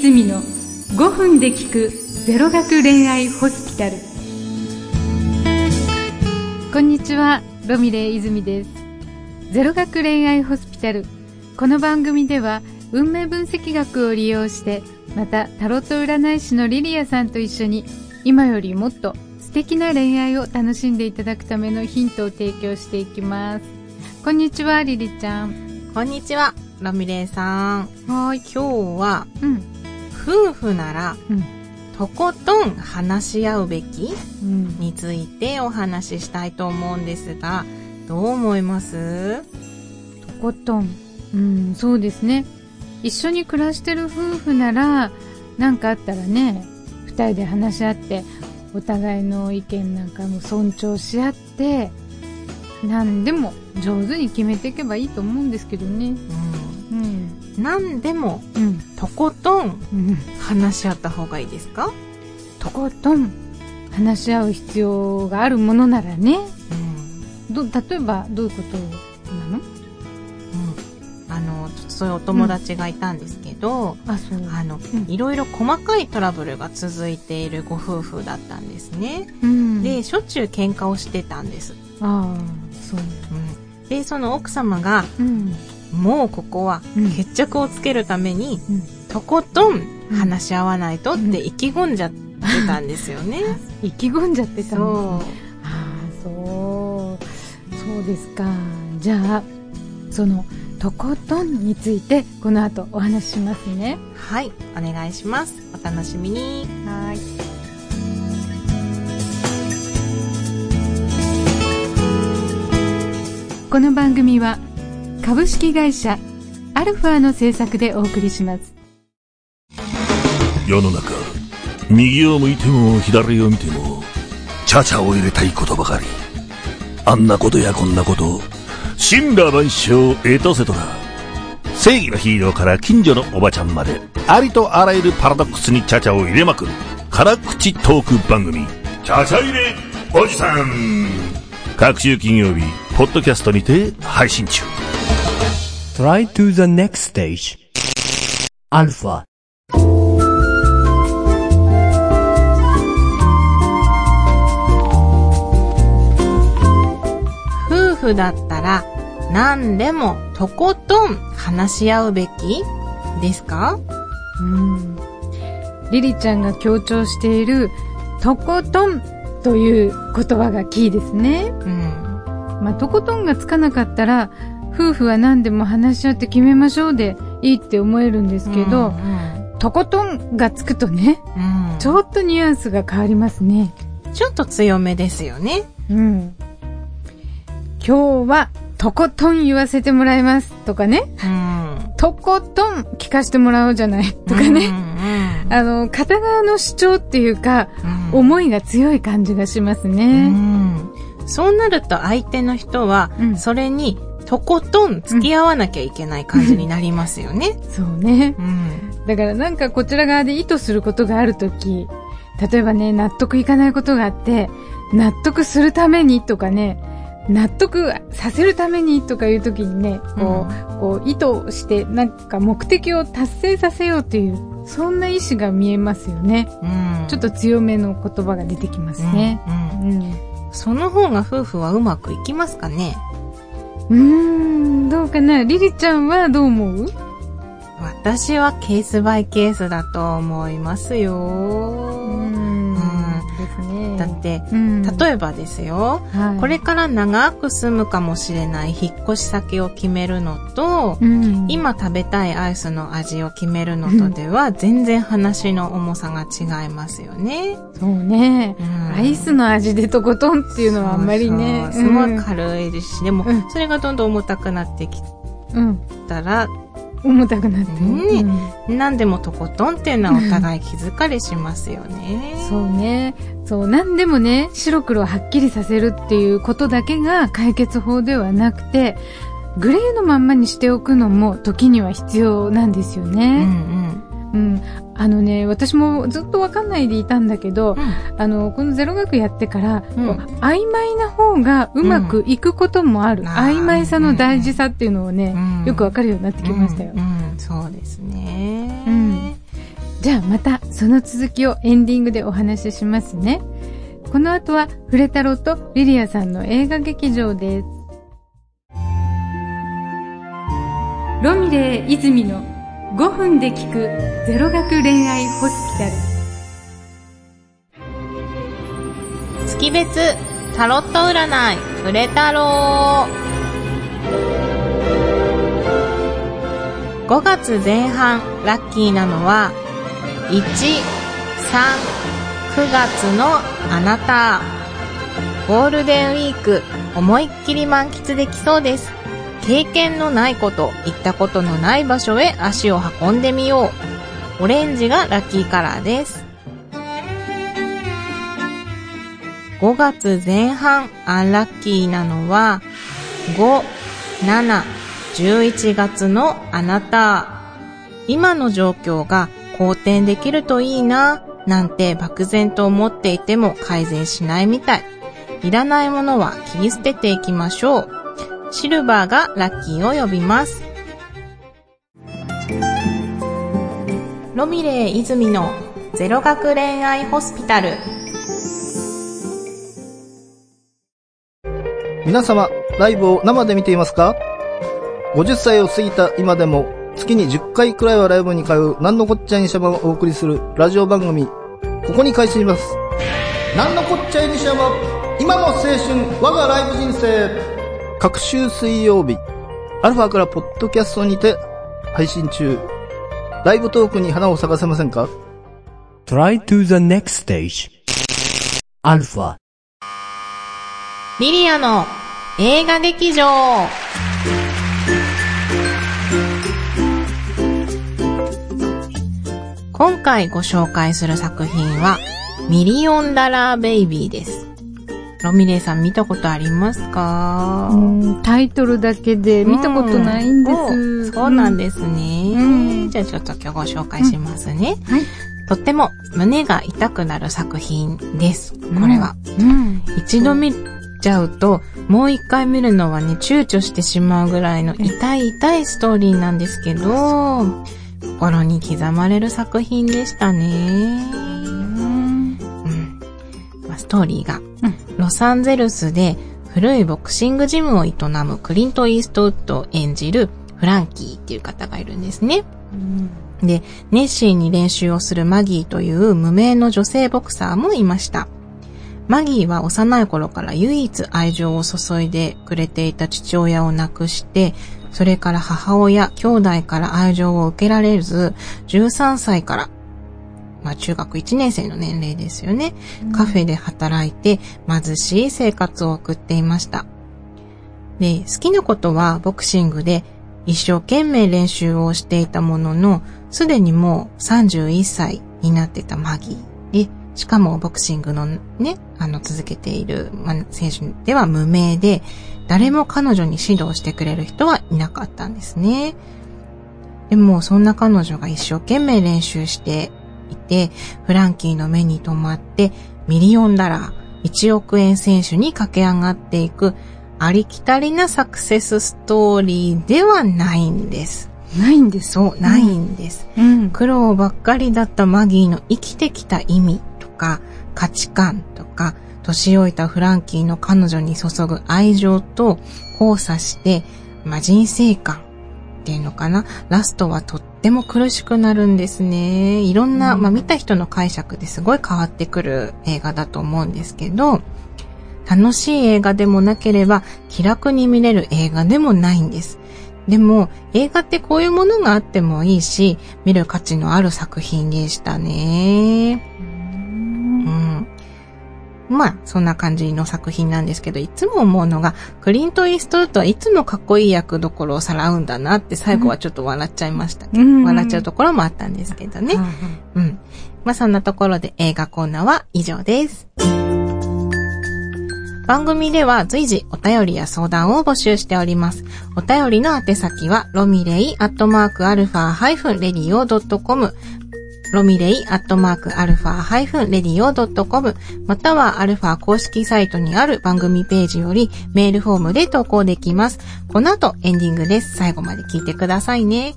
泉の5分で聞く0学恋愛ホスピタル。こんにちは、ロミレイ泉です。0学恋愛ホスピタル、この番組では運命分析学を利用して、またタロット占い師のリリアさんと一緒に今よりもっと素敵な恋愛を楽しんでいただくためのヒントを提供していきます。こんにちは、リリちゃん。こんにちは、ロミレイさん。はい、今日は、夫婦なら、とことん話し合うべき、についてお話ししたいと思うんですが、どう思います？とことん、そうですね。一緒に暮らしてる夫婦なら、なんかあったらね、二人で話し合って、お互いの意見なんかも尊重し合って、何でも上手に決めていけばいいと思うんですけどね。何でも、とことん話し合った方がいいですか？とことん話し合う必要があるものならね。例えばどういうことなの？ちょっとそういうお友達がいたんですけど、いろいろ細かいトラブルが続いているご夫婦だったんですね。で、しょっちゅう喧嘩をしてたんです。で、その奥様が、もうここは決着をつけるために、とことん話し合わないとって意気込んじゃってたんですよね。意気込んじゃってたの、ね。そうですか。じゃあ、そのとことんについてこの後お話ししますね。はい、お願いします。お楽しみに。はい、この番組は株式会社アルファの制作でお送りします。世の中、右を向いても左を見てもチャチャを入れたいことばかり。あんなことやこんなこと、森羅万象エトセトラ。正義のヒーローから近所のおばちゃんまで、ありとあらゆるパラドックスにチャチャを入れまくる辛口トーク番組、チャチャ入れおじさん。各週金曜日、ポッドキャストにて配信中。 Try to the next stage アルファ。夫婦だったら何でもとことん話し合うべきですか？リリちゃんが強調しているとことんという言葉がキーですね。とことんがつかなかったら、夫婦は何でも話し合って決めましょうでいいって思えるんですけど、とことんがつくとね、ちょっとニュアンスが変わりますね。ちょっと強めですよね。今日はとことん言わせてもらいますとかね、とことん聞かせてもらおうじゃないとかね、片側の主張っていうか、思いが強い感じがしますね。そうなると相手の人は、それにとことん付き合わなきゃいけない感じになりますよね。そうね、だからなんかこちら側で意図することがあるとき、例えばね、納得いかないことがあって、納得するためにとかね、納得させるためにとかいうときにね、こう意図してなんか目的を達成させようという、そんな意志が見えますよね。ちょっと強めの言葉が出てきますね。その方が夫婦はうまくいきますかね？どうかな。リリちゃんはどう思う？私はケースバイケースだと思いますよ。だって、例えばですよ、これから長く住むかもしれない引っ越し先を決めるのと、今食べたいアイスの味を決めるのとでは、全然話の重さが違いますよね。そうね、アイスの味でとことんっていうのはあんまりね、すごい軽いですし、でもそれがどんどん重たくなってきたら、重たくなって何でもとことんっていうのはお互い気疲れしますよね。そうね、そう、何でもね、白黒はっきりさせるっていうことだけが解決法ではなくて、グレーのまんまにしておくのも時には必要なんですよね。私もずっとわかんないでいたんだけど、このゼロ学やってから、曖昧な方がうまくいくこともある。曖昧さの大事さっていうのをね、よくわかるようになってきましたよ。そうですね。じゃあまたその続きをエンディングでお話ししますね。この後はフレタロとリリアさんの映画劇場です。ロミレー泉の5分で聞くゼロ学恋愛ホスピタル。月別タロット占いフレタロ。5月前半ラッキーなのは9月のあなた。ゴールデンウィーク思いっきり満喫できそうです。経験のないこと行ったことのない場所へ足を運んでみよう。オレンジがラッキーカラーです。5月前半アンラッキーなのは5、7、11月のあなた。今の状況が好転できるといいななんて漠然と思っていても改善しないみたい。いらないものは切り捨てていきましょう。シルバーがラッキーを呼びます。ロミレー泉のゼロ学恋愛ホスピタル。皆様、ライブを生で見ていますか？50歳を過ぎた今でも月に10回くらいはライブに通うなんのこっちゃいにしゃばをお送りするラジオ番組、ここに開始します。なんのこっちゃいにしゃば、今も青春、我がライブ人生。各週水曜日アルファからポッドキャストにて配信中。ライブトークに花を咲かせませんか？ Try to the next stage アルファ。リリアの映画劇場。今回ご紹介する作品はミリオンダラーベイビーです。ロミレイさん見たことありますか？タイトルだけで見たことないんです。そうなんですね、じゃあちょっと今日ご紹介しますね、はい。とっても胸が痛くなる作品です、これは、一度見ちゃうともう一回見るのはね躊躇してしまうぐらいの痛い痛いストーリーなんですけど、心に刻まれる作品でしたね、ストーリーが、ロサンゼルスで古いボクシングジムを営むクリント・イーストウッドを演じるフランキーっていう方がいるんですね、で熱心に練習をするマギーという無名の女性ボクサーもいました。マギーは幼い頃から唯一愛情を注いでくれていた父親を亡くして、それから母親、兄弟から愛情を受けられず、13歳から、中学1年生の年齢ですよね、カフェで働いて貧しい生活を送っていました。で、好きなことはボクシングで一生懸命練習をしていたものの、すでにもう31歳になってたマギーで、しかもボクシングのね、続けている選手では無名で、誰も彼女に指導してくれる人はいなかったんですね。でもそんな彼女が一生懸命練習していて、フランキーの目に留まってミリオンダラー、1億円選手に駆け上がっていくありきたりなサクセスストーリーではないんです。ないんです。そう、ないんです。苦労ばっかりだったマギーの生きてきた意味とか価値観とか、年老いたフランキーの彼女に注ぐ愛情と交差して、人生観っていうのかな、ラストはとっても苦しくなるんですね。いろんな、見た人の解釈ですごい変わってくる映画だと思うんですけど、楽しい映画でもなければ気楽に見れる映画でもないんです。でも映画ってこういうものがあってもいいし、見る価値のある作品でしたね。そんな感じの作品なんですけど、いつも思うのが、クリント・イーストウッドはいつもかっこいい役どころをさらうんだなって、最後はちょっと笑っちゃいました、笑っちゃうところもあったんですけどね、そんなところで映画コーナーは以上です。番組では随時お便りや相談を募集しております。お便りの宛先はromilei@α-radio.com、ロミレイ@α-radio.com、またはアルファ公式サイトにある番組ページよりメールフォームで投稿できます。この後エンディングです。最後まで聞いてくださいね。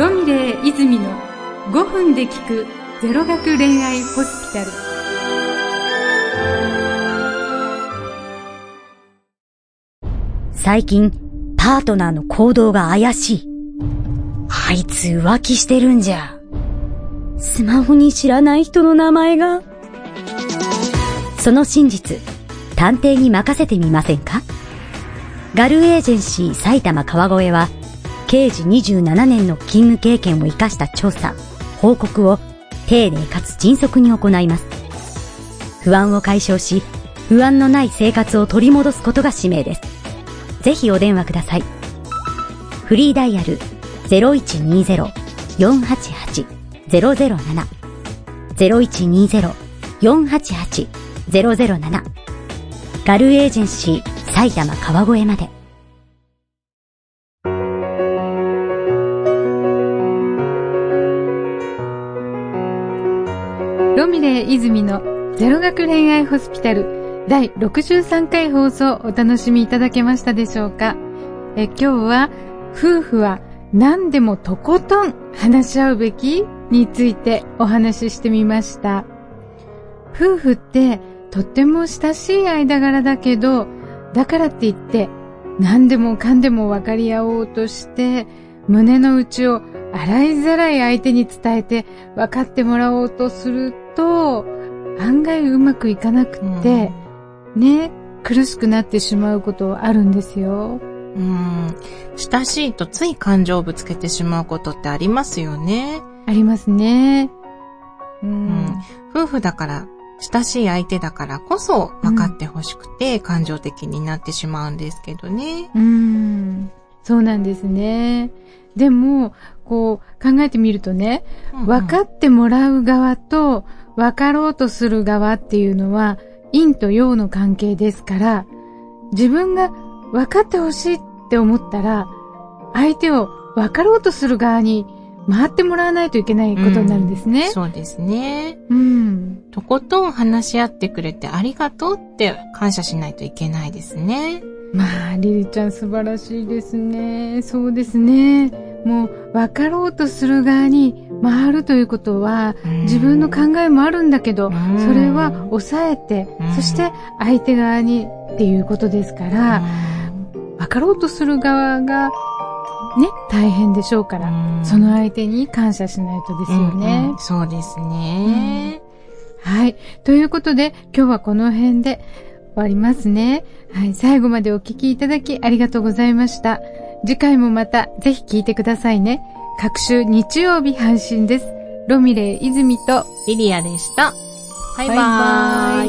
ロミレー泉の5分で聞くゼロ学恋愛ホスピタル。最近パートナーの行動が怪しい。あいつ浮気してるんじゃ。スマホに知らない人の名前が。その真実、探偵に任せてみませんか？ガルエージェンシー埼玉川越は刑事27年の勤務経験を生かした調査、報告を丁寧かつ迅速に行います。不安を解消し、不安のない生活を取り戻すことが使命です。ぜひお電話ください。フリーダイヤル 0120-488-007 0120-488-007 ガルエージェンシー埼玉川越まで。ロミレー泉のゼロ学恋愛ホスピタル第63回放送、お楽しみいただけましたでしょうか。今日は夫婦は何でもとことん話し合うべきについてお話ししてみました。夫婦ってとっても親しい間柄だけど、だからって言って何でもかんでも分かり合おうとして胸の内を洗いざらい相手に伝えて分かってもらおうとすると案外うまくいかなくて、苦しくなってしまうことあるんですよ。親しいとつい感情をぶつけてしまうことってありますよね。ありますね。夫婦だから、親しい相手だからこそ分かってほしくて、感情的になってしまうんですけどね。そうなんですね。でもこう考えてみるとね、分かってもらう側と分かろうとする側っていうのは陰と陽の関係ですから、自分が分かってほしいって思ったら相手を分かろうとする側に回ってもらわないといけないことになるんですね。そうですね。とことん話し合ってくれてありがとうって感謝しないといけないですね。リリちゃん素晴らしいですね。そうですね。もう分かろうとする側に回るということは、自分の考えもあるんだけど、それは抑えて、そして相手側にっていうことですから、分かろうとする側がね、大変でしょうから、その相手に感謝しないとですよね。そうですね。はい。ということで今日はこの辺で終わりますね。はい、最後までお聞きいただきありがとうございました。次回もまたぜひ聞いてくださいね。各週日曜日配信です。ロミレー泉とリリアでした。バイバーイ。バイバーイ。